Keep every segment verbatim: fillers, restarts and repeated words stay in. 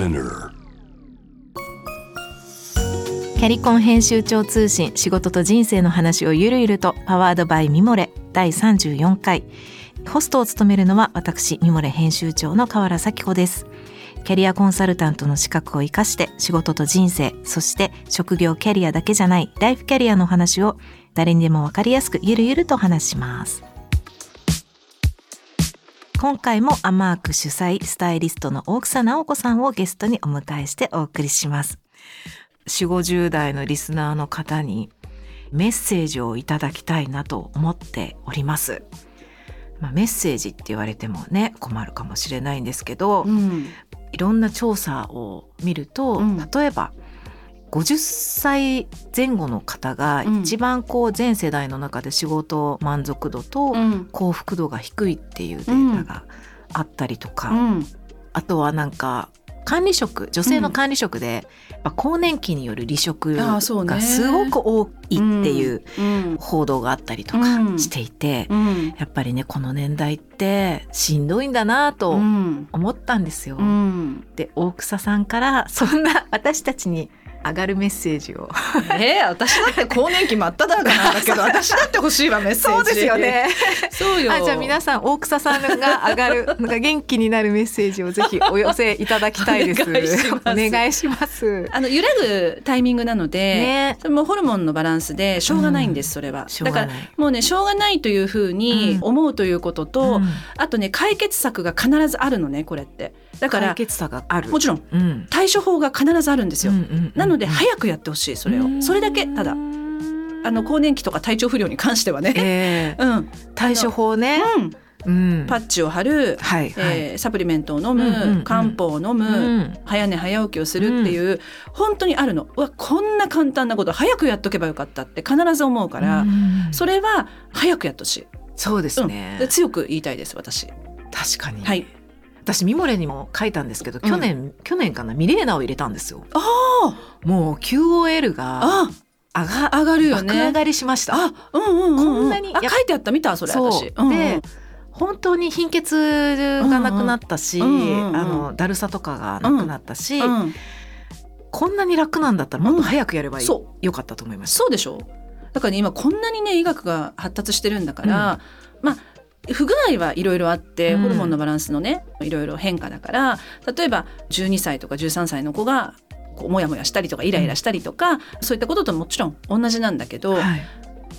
Spinner。 キャリコン編集長通信、仕事と人生の話をゆるゆると、パワードバイみ-molletだいさんじゅうよんかい。ホストを務めるのは私、み-mollet編集長の河原咲子です。キャリアコンサルタントの資格を生かして、仕事と人生、そして職業キャリアだけじゃないライフキャリアの話を誰にでも分かりやすくゆるゆると話します。今回もアマーク主催、スタイリストの大草直子さんをゲストにお迎えしてお送りします。よんじゅう、ごじゅうだいのリスナーの方にメッセージをいただきたいなと思っております。まあ、メッセージって言われてもね、困るかもしれないんですけど、うん、いろんな調査を見ると、うん、例えばごじゅっさいぜん後の方が一番こう全世代の中で仕事満足度と幸福度が低いっていうデータがあったりとか、うんうん、あとはなんか管理職、女性の管理職で、うん、更年期による離職がすごく多いっていう報道があったりとかしていて、うんうんうん、やっぱりね、この年代ってしんどいんだなと思ったんですよ。うんうん、で、大草さんからそんな私たちに上がるメッセージをえー、私だって更年期真っ只中なんだけど私だって欲しいわメッセージ。そうですよね。そうよ。あ、じゃあ皆さん、大草さんが上がるなんか元気になるメッセージをぜひお寄せいただきたいです。お願いします。お願いします。あの、揺らぐタイミングなので、ね、それもホルモンのバランスでしょうがないんです、うん、それはだからもうね、しょうがないというふうに思うということと、うん、あとね、解決策が必ずあるのね、これって。だから解決策がある、もちろん、うん、対処法が必ずあるんですよ、うんうんうん、なので早くやってほしい、それを。それだけ。ただ、あの、更年期とか体調不良に関してはね、えーうん、対処法ね、うん、パッチを貼る、はいはい、えー、サプリメントを飲む、うんうんうん、漢方を飲む、うん、早寝早起きをするっていう、うん、本当にあるの。うわ、こんな簡単なこと早くやっとけばよかったって必ず思うから、うん、それは早くやっとほしい。そうですね、うん、で、強く言いたいです、私。確かに、はい。私、み-molletにも書いたんですけど、去年、うん、去年かな、ミレーナを入れたんですよ。あ、もう キューオーエル が上 が, あ上がるよね。爆上がりしました。あ、うんうんうん、こんなに、あ、書いてあった、見た、それ、そう私、うんうん、で、本当に貧血がなくなったし、うんうんうん、あの、だるさとかがなくなったし、うんうん、こんなに楽なんだったらもっと早くやればいい、うん、よかったと思いました。そうでしょ。だから、ね、今こんなにね、医学が発達してるんだから、うん、まあ不具合はいろいろあって、ホルモンのバランスのね、いろいろ変化だから、例えばじゅうにさいとかじゅうさんさいの子がこうモヤモヤしたりとかイライラしたりとか、うん、そういったことともちろん同じなんだけど、はい、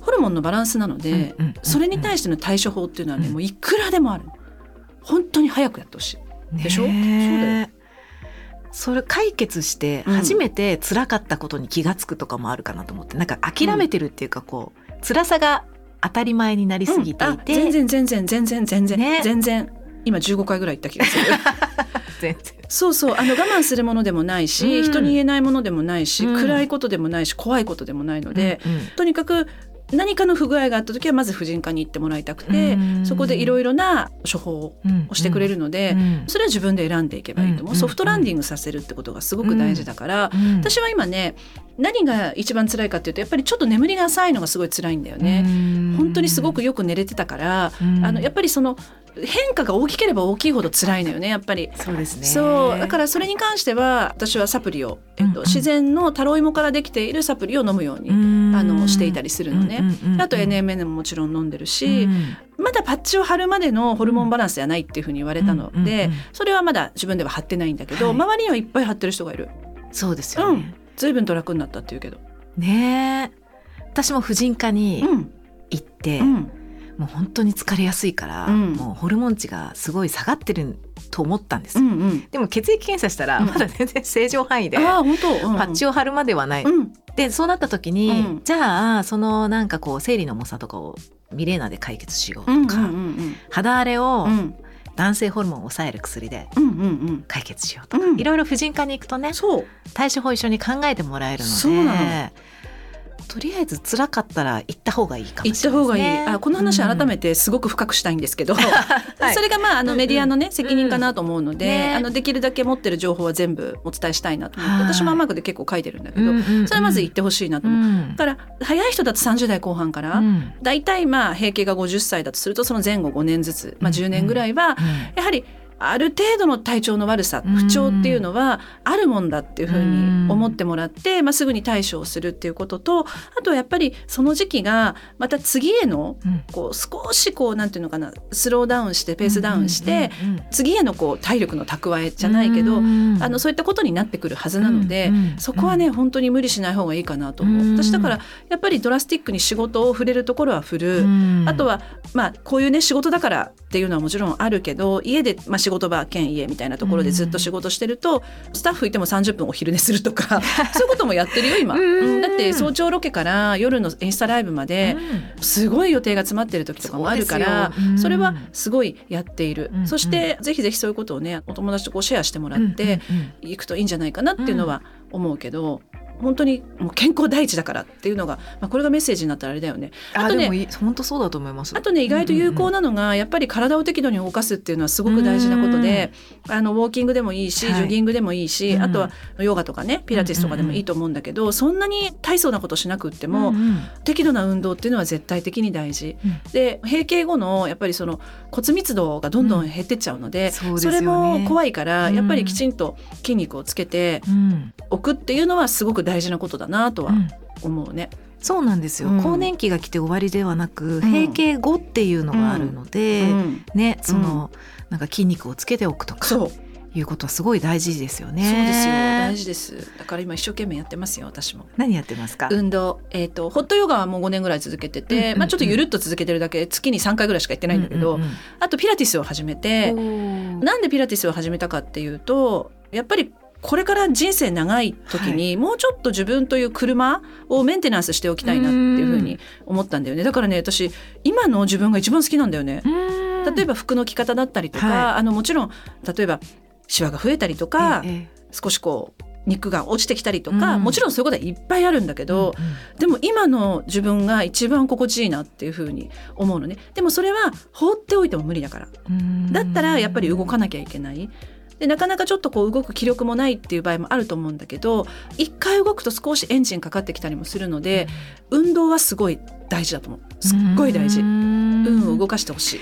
ホルモンのバランスなので、うんうんうんうん、それに対しての対処法っていうのはね、もういくらでもある。本当に早くやってほしい。でしょ？そうだよ。それ解決して初めて辛かったことに気がつくとかもあるかなと思って、うん、なんか諦めてるっていうか、こう辛さが当たり前になりすぎていて、うん、全然全然全然全然、ね、全然今じゅうごかいぐらい行った気がする全然そうそう、あの、我慢するものでもないし、うん、人に言えないものでもないし、うん、暗いことでもないし、怖いことでもないので、うんうん、とにかく何かの不具合があった時はまず婦人科に行ってもらいたくて、うん、そこでいろいろな処方をしてくれるので、うん、それは自分で選んでいけばいいと思う、うん、ソフトランディングさせるってことがすごく大事だから、うん、私は今ね、何が一番辛いかっていうと、やっぱりちょっと眠りが浅いのがすごい辛いんだよね、うん、本当にすごくよく寝れてたから、うん、あの、やっぱりその変化が大きければ大きいほど辛いのよね、やっぱり。そうですね。そう、だからそれに関しては私はサプリを、えっと、うんうん、自然のタロイモからできているサプリを飲むように、うん、あの、していたりするのね、うんうんうん、あと エヌエムエヌ ももちろん飲んでるし、うん、まだパッチを貼るまでのホルモンバランスじゃないっていうふうに言われたので、うんうんうん、それはまだ自分では貼ってないんだけど、はい、周りにはいっぱい貼ってる人がいる。そうですよね、うん、随分と楽になったっていうけどね。私も婦人科に行って、うんうん、もう本当に疲れやすいから、うん、もうホルモン値がすごい下がってると思ったんです、うんうん、でも血液検査したらまだ全然正常範囲で、うん、あ、本当、うんうん、パッチを貼るまではない、うん、で、そうなった時に、うん、じゃあそのなんかこう生理の重さとかをミレーナで解決しようとか、うんうんうんうん、肌荒れを、うん、男性ホルモンを抑える薬で解決しようとか、うんうんうん、いろいろ婦人科に行くとね、そう対処法一緒に考えてもらえるので、そうなの、とりあえず辛かったら行った方がいいかもしれないですね。行った方がいい。あ、この話改めてすごく深くしたいんですけど、うんはい、それがまあ、あの、メディアのね、うんうん、責任かなと思うので、ね、あの、できるだけ持ってる情報は全部お伝えしたいなと思って、私もアマークで結構書いてるんだけど、うんうんうん、それはまず行ってほしいなと思う、うん、だから早い人だとさんじゅうだいこう半から、うん、だいたいまあ平均がごじゅっさいだとすると、その前後ごねんずつ、まあ、じゅうねんぐらいはやはりある程度の体調の悪さ、不調っていうのはあるもんだっていうふうに思ってもらって、まあ、すぐに対処をするっていうことと、あとはやっぱりその時期がまた次へのこう少しこうなんていうのかな、スローダウンしてペースダウンして次へのこう体力の蓄えじゃないけど、あのそういったことになってくるはずなので、そこはね本当に無理しない方がいいかなと思う。私だからやっぱりドラスティックに仕事を振れるところは振る、あとはまあこういうね仕事だからっていうのはもちろんあるけど、家でまあ仕事場兼家みたいなところでずっと仕事してると、スタッフいてもさんじゅっぷんお昼寝するとかそういうこともやってるよ今。だって早朝ロケから夜のインスタライブまですごい予定が詰まってる時とかもあるから、それはすごいやっている。そしてぜひぜひそういうことをねお友達とこうシェアしてもらっていくといいんじゃないかなっていうのは思うけど、本当にもう健康第一だからっていうのが、まあ、これがメッセージになったらあれだよね。あとね、あ、でも本当そうだと思います。あとね意外と有効なのが、うんうんうん、やっぱり体を適度に動かすっていうのはすごく大事なことで、あのウォーキングでもいいし、はい、ジョギングでもいいし、うんうん、あとはヨガとかねピラティスとかでもいいと思うんだけど、うんうんうん、そんなに大層なことしなくっても、うんうん、適度な運動っていうのは絶対的に大事、うん、で閉経後のやっぱりその骨密度がどんどん減ってっちゃうので、うん そ, うですよね、それも怖いから、うん、やっぱりきちんと筋肉をつけておくっていうのはすごく大事なことだなとは思うね、うん、そうなんですよ、うん、更年期が来て終わりではなく、うん、閉経後っていうのがあるので、うん、ね、その、うん、なんか筋肉をつけておくとかそういうことはすごい大事ですよね。そうですよ、大事です。だから今一生懸命やってますよ。私も。何やってますか？運動、えーとホットヨガはもうごねんぐらい続けてて、うんうんうん、まあ、ちょっとゆるっと続けてるだけ、月にさんかいぐらいしか行ってないんだけど、うんうんうん、あとピラティスを始めて、なんでピラティスを始めたかっていうと、やっぱりこれから人生長い時にもうちょっと自分という車をメンテナンスしておきたいなっていうふうに思ったんだよね。だからね、私今の自分が一番好きなんだよね。例えば服の着方だったりとか、はい、あのもちろん例えばシワが増えたりとか、ええ、少しこう肉が落ちてきたりとか、もちろんそういうことはいっぱいあるんだけど、うんうん、でも今の自分が一番心地いいなっていうふうに思うのね。でもそれは放っておいても無理だから、だったらやっぱり動かなきゃいけない。でなかなかちょっとこう動く気力もないっていう場合もあると思うんだけど、一回動くと少しエンジンかかってきたりもするので、運動はすごい大事だと思う。すっごい大事。運を動かしてほし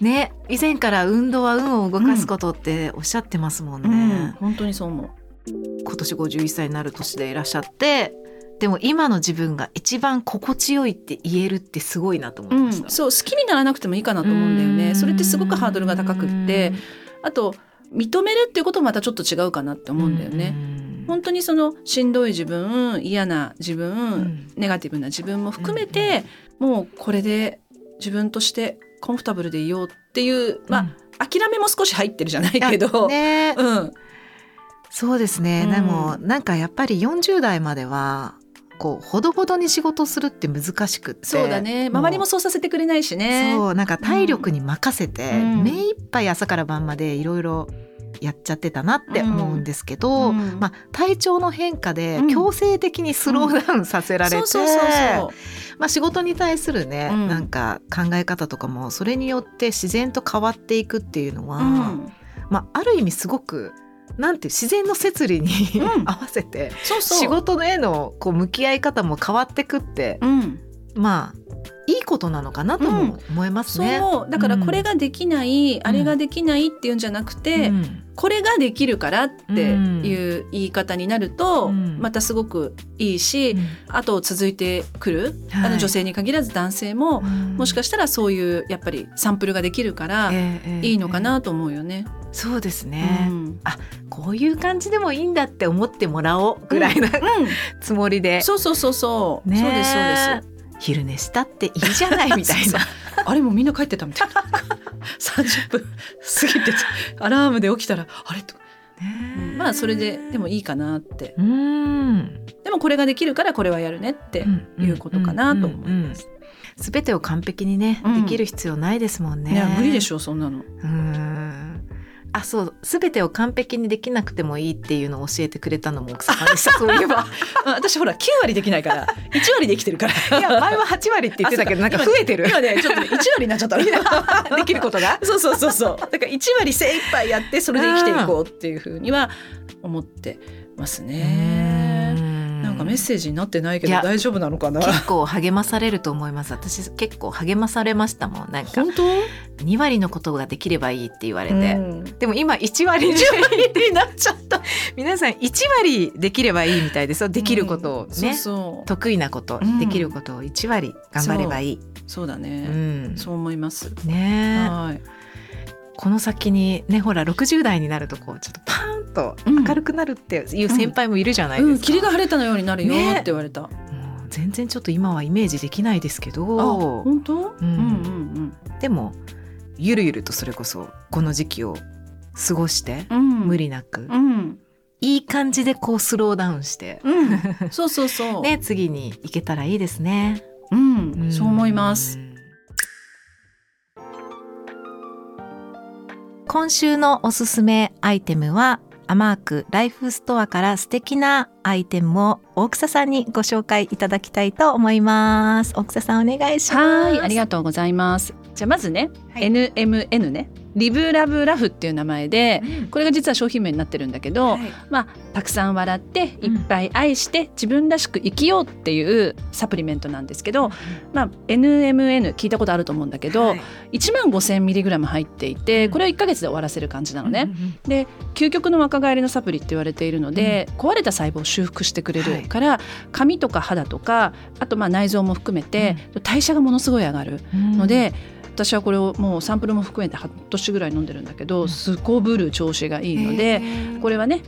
いね。以前から運動は運を動かすことっておっしゃってますもんね、うんうん、本当にそう思う。今年ごじゅういっさいになる年でいらっしゃって、でも今の自分が一番心地よいって言えるってすごいなと思いました、うん、そう、好きにならなくてもいいかなと思うんだよね。それってすごくハードルが高くって、あと認めるっていうこともまたちょっと違うかなって思うんだよね。本当にそのしんどい自分、嫌な自分、うん、ネガティブな自分も含めて、うん、もうこれで自分としてコンフォータブルでいようっていう、まあ、うん、諦めも少し入ってるじゃないけど、ね、うん、そうですね、うん、でもなんかやっぱりよんじゅう代まではこうほどほどに仕事するって難しくって、そうだね、周りもそうさせてくれないしね。そう、なんか体力に任せて、うん、目いっぱい朝から晩までいろいろやっちゃってたなって思うんですけど、うんうん、まあ、体調の変化で強制的にスローダウンさせられて、仕事に対するね、うん、なんか考え方とかもそれによって自然と変わっていくっていうのは、うん、まあ、ある意味すごくなんて自然の摂理に合わせて、うん、そうそう、仕事へのこう向き合い方も変わってくって、うん、まあいいことなのかなとも思いますね、うん、そうだからこれができない、うん、あれができないっていうんじゃなくて、うん、これができるからっていう言い方になると、うん、またすごくいいし、うん、あと続いてくる、はい、あの女性に限らず男性も、うん、もしかしたらそういうやっぱりサンプルができるからいいのかなと思うよね、えーえーえーそうですね、うん、あ、こういう感じでもいいんだって思ってもらおうぐらいな、うん、うん、つもりで、そうそうそうそう、ね、そうですそうです。昼寝したっていいじゃないみたいなそうそう、あれもうみんな帰ってたみたいなさんじゅっぷん過ぎてアラームで起きたらあれと、ね、まあそれででもいいかなって、うん、でもこれができるからこれはやるねっていうことかなと思います。すべてを完璧にね、うん、できる必要ないですもんね。いや無理でしょそんなの。うーん、あ、そう、全てを完璧にできなくてもいいっていうのを教えてくれたのも奥様でしたそういえば私ほらきゅう割できないからいちわりで生きてるからいや前ははちわりって言ってたけどなんか増えてる今 ね, 今ねちょっと、ね、いちわりになっちゃったできることがそうそうそうそう、だからいちわり精一杯やってそれで生きていこうっていうふうには思ってますね。なんかメッセージになってないけど大丈夫なのかな。結構励まされると思います。私結構励まされましたもん。なんか本当に割のことができればいいって言われて、うん、でも今いち割になっちゃった皆さんいち割できればいいみたいですよ。できることをね、うん、そうそう得意なこと、うん、できることをいち割頑張ればいい。そう、そうだね、うん、そう思いますね。はい、この先にね、ほらろくじゅう代になるとこうちょっとパーンと明るくなるっていう先輩もいるじゃないですか、うんうん、霧が晴れたのようになるよって言われた、ね、もう全然ちょっと今はイメージできないですけど。あ、本当？うんうんうんうん、でもゆるゆるとそれこそこの時期を過ごして、うん、無理なく、うん、いい感じでこうスローダウンして、うん、そうそうそう、ね、次に行けたらいいですね、うんうん、そう思います。今週のおすすめアイテムはアマークライフストアから素敵なアイテムを大草さんにご紹介いただきたいと思います。大草さんお願いします。はい、ありがとうございます。じゃあまずね、はい、エヌエムエヌ ね、リブラブラフっていう名前で、うん、これが実は商品名になってるんだけど、はい、まあ、たくさん笑っていっぱい愛して、うん、自分らしく生きようっていうサプリメントなんですけど、うん、まあ、エヌエムエヌ 聞いたことあると思うんだけど、はい、いちまんごせんミリグラム 入っていて、これをいっかげつで終わらせる感じなのね、うんうんうん、で究極の若返りのサプリって言われているので、うん、壊れた細胞を修復してくれるから、はい、髪とか肌とかあとまあ内臓も含めて、うん、代謝がものすごい上がるので、うん、私はこれをもうサンプルも含めて半年ぐらい飲んでるんだけど、すこぶる調子がいいので、これはね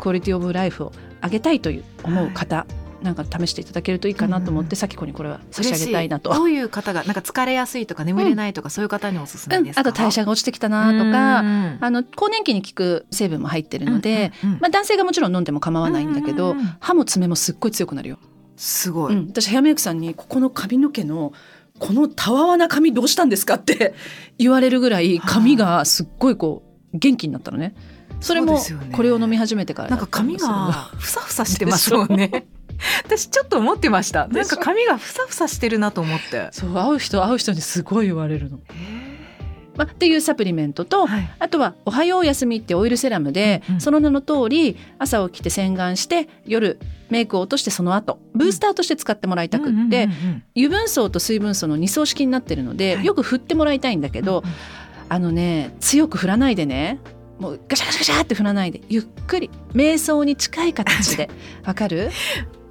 クオリティオブライフを上げたいという思う方、はい、なんか試していただけるといいかなと思って、うん、さきこにこれは差し上げたいなと。どういう方がなんか疲れやすいとか眠れないとか、うん、そういう方におすすめですか、うん、あと代謝が落ちてきたなとか、うん、あの更年期に効く成分も入ってるので、うんうんうん、まあ、男性がもちろん飲んでも構わないんだけど、うんうん、歯も爪もすっごい強くなるよ。すごい、うん、私ヘアメイクさんにここの髪の毛のこのたわわな髪どうしたんですかって言われるぐらい髪がすっごいこう元気になったのね。それもこれを飲み始めてから、ね、なんか髪がふさふさしてますよね私ちょっと思ってました。なんか髪がふさふさしてるなと思って、そう、会う人会う人にすごい言われるの。まあ、っていうサプリメントと、はい、あとはおはようおやすみってオイルセラムで、うん、その名の通り朝起きて洗顔して夜メイクを落としてその後ブースターとして使ってもらいたくって、油分層と水分層の二層式になってるので、はい、よく振ってもらいたいんだけど、うんうん、あのね強く振らないでね、もうガシャガシャガシャって振らないでゆっくり瞑想に近い形でわかる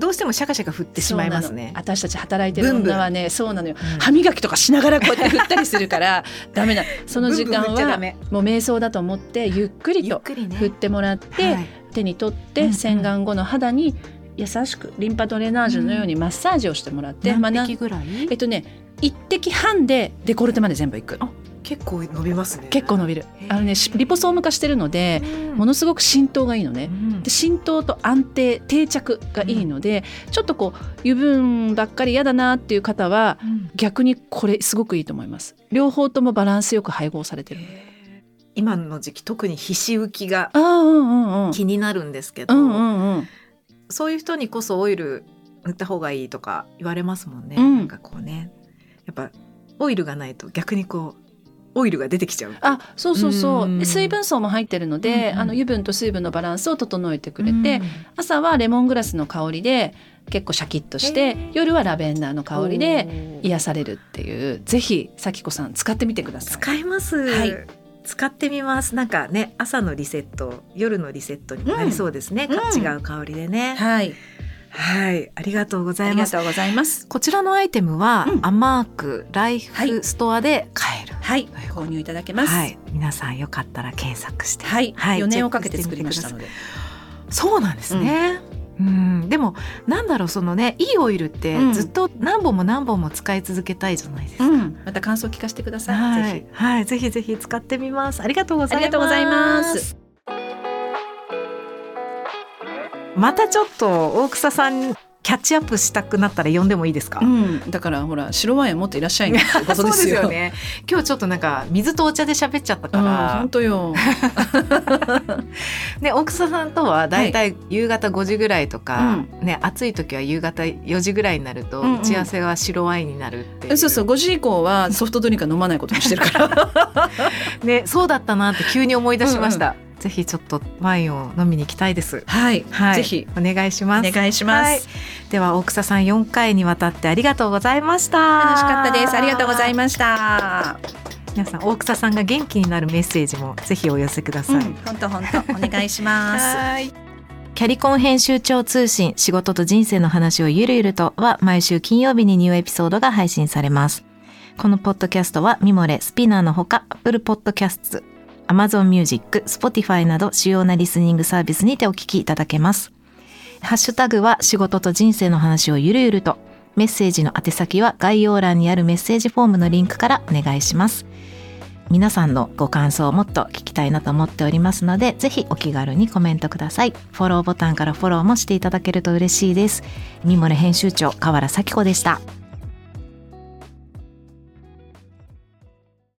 どうしてもシャカシャカ振ってしまいますね。私たち働いてる女はね、ブンブン、そうなのよ、うん、歯磨きとかしながらこうやって振ったりするからダメだ。その時間はもう瞑想だと思ってゆっくりと振ってもらって、手に取って洗顔後の肌に優しくリンパドレナージュのようにマッサージをしてもらって、うん、何滴ぐらい、えっとね、いってきはんでデコルテまで全部いく。あ、結構伸びますね。結構伸びる。あのね、リポソーム化してるので、うん、ものすごく浸透がいいのね、うん、で浸透と安定定着がいいので、うん、ちょっとこう油分ばっかり嫌だなっていう方は、うん、逆にこれすごくいいと思います。両方ともバランスよく配合されてるので。今の時期特に皮脂浮きが気になるんですけど、うんうんうん、そういう人にこそオイル塗った方がいいとか言われますもんね、うん、なんかこうね、やっぱオイルがないと逆にこうオイルが出てきちゃう。あ、そうそうそう、うん、水分層も入ってるので、うん、あの油分と水分のバランスを整えてくれて、うん、朝はレモングラスの香りで結構シャキッとして、えー、夜はラベンダーの香りで癒されるっていう。ぜひ咲子さん使ってみてください。使います、はい、使ってみます。なんかね、朝のリセット、夜のリセットになりそうですね、うん、違う香りでね、うん、はいはい、ありがとうございます。ありがとうございます。こちらのアイテムは、うん、アマークライフストアで買える、はい、購入いただけます、はい、皆さんよかったら検索して、はいはい、よねんをかけて作りましたので。そうなんですね、うん、うん、でもなんだろう、そのね、いいオイルってずっと何本も何本も使い続けたいじゃないですか、うん、また感想聞かせてください、はい、ぜひ、はい、ぜひぜひ使ってみます。ありがとうございます。ありがとうございます。またちょっと大草さんキャッチアップしたくなったら呼んでもいいですか、うん、だからほら白ワイン持っていらっしゃいねってことですよそうですよね。今日ちょっとなんか水とお茶で喋っちゃったから、うん、本当よ、ね、大草さんとはだいたい夕方ごじぐらいとか、はい、ね、暑い時は夕方よじぐらいになると打ち合わせは白ワインになるっていう、うんうん、そうそう、ごじ以降はソフトドリンクは飲まないことにしてるから、ね、そうだったなって急に思い出しました、うんうん、ぜひちょっとワインを飲みに行きたいです、はいはい、ぜひお願いします、 お願いします、はい、では大草さんよんかいにわたってありがとうございました。楽しかったです。ありがとうございました。皆さん大草さんが元気になるメッセージもぜひお寄せください。本当本当お願いしますはいキャリコン編集長通信、仕事と人生の話をゆるゆるとは毎週金曜日にニューエピソードが配信されます。このポッドキャストはみ-mollet、スピナーのほか Apple Podcasts、Amazon Music、Spotify など主要なリスニングサービスにてお聞きいただけます。ハッシュタグは仕事と人生の話をゆるゆると。メッセージの宛先は概要欄にあるメッセージフォームのリンクからお願いします。皆さんのご感想をもっと聞きたいなと思っておりますので、ぜひお気軽にコメントください。フォローボタンからフォローもしていただけると嬉しいです。み-mollet編集長河原咲子でした。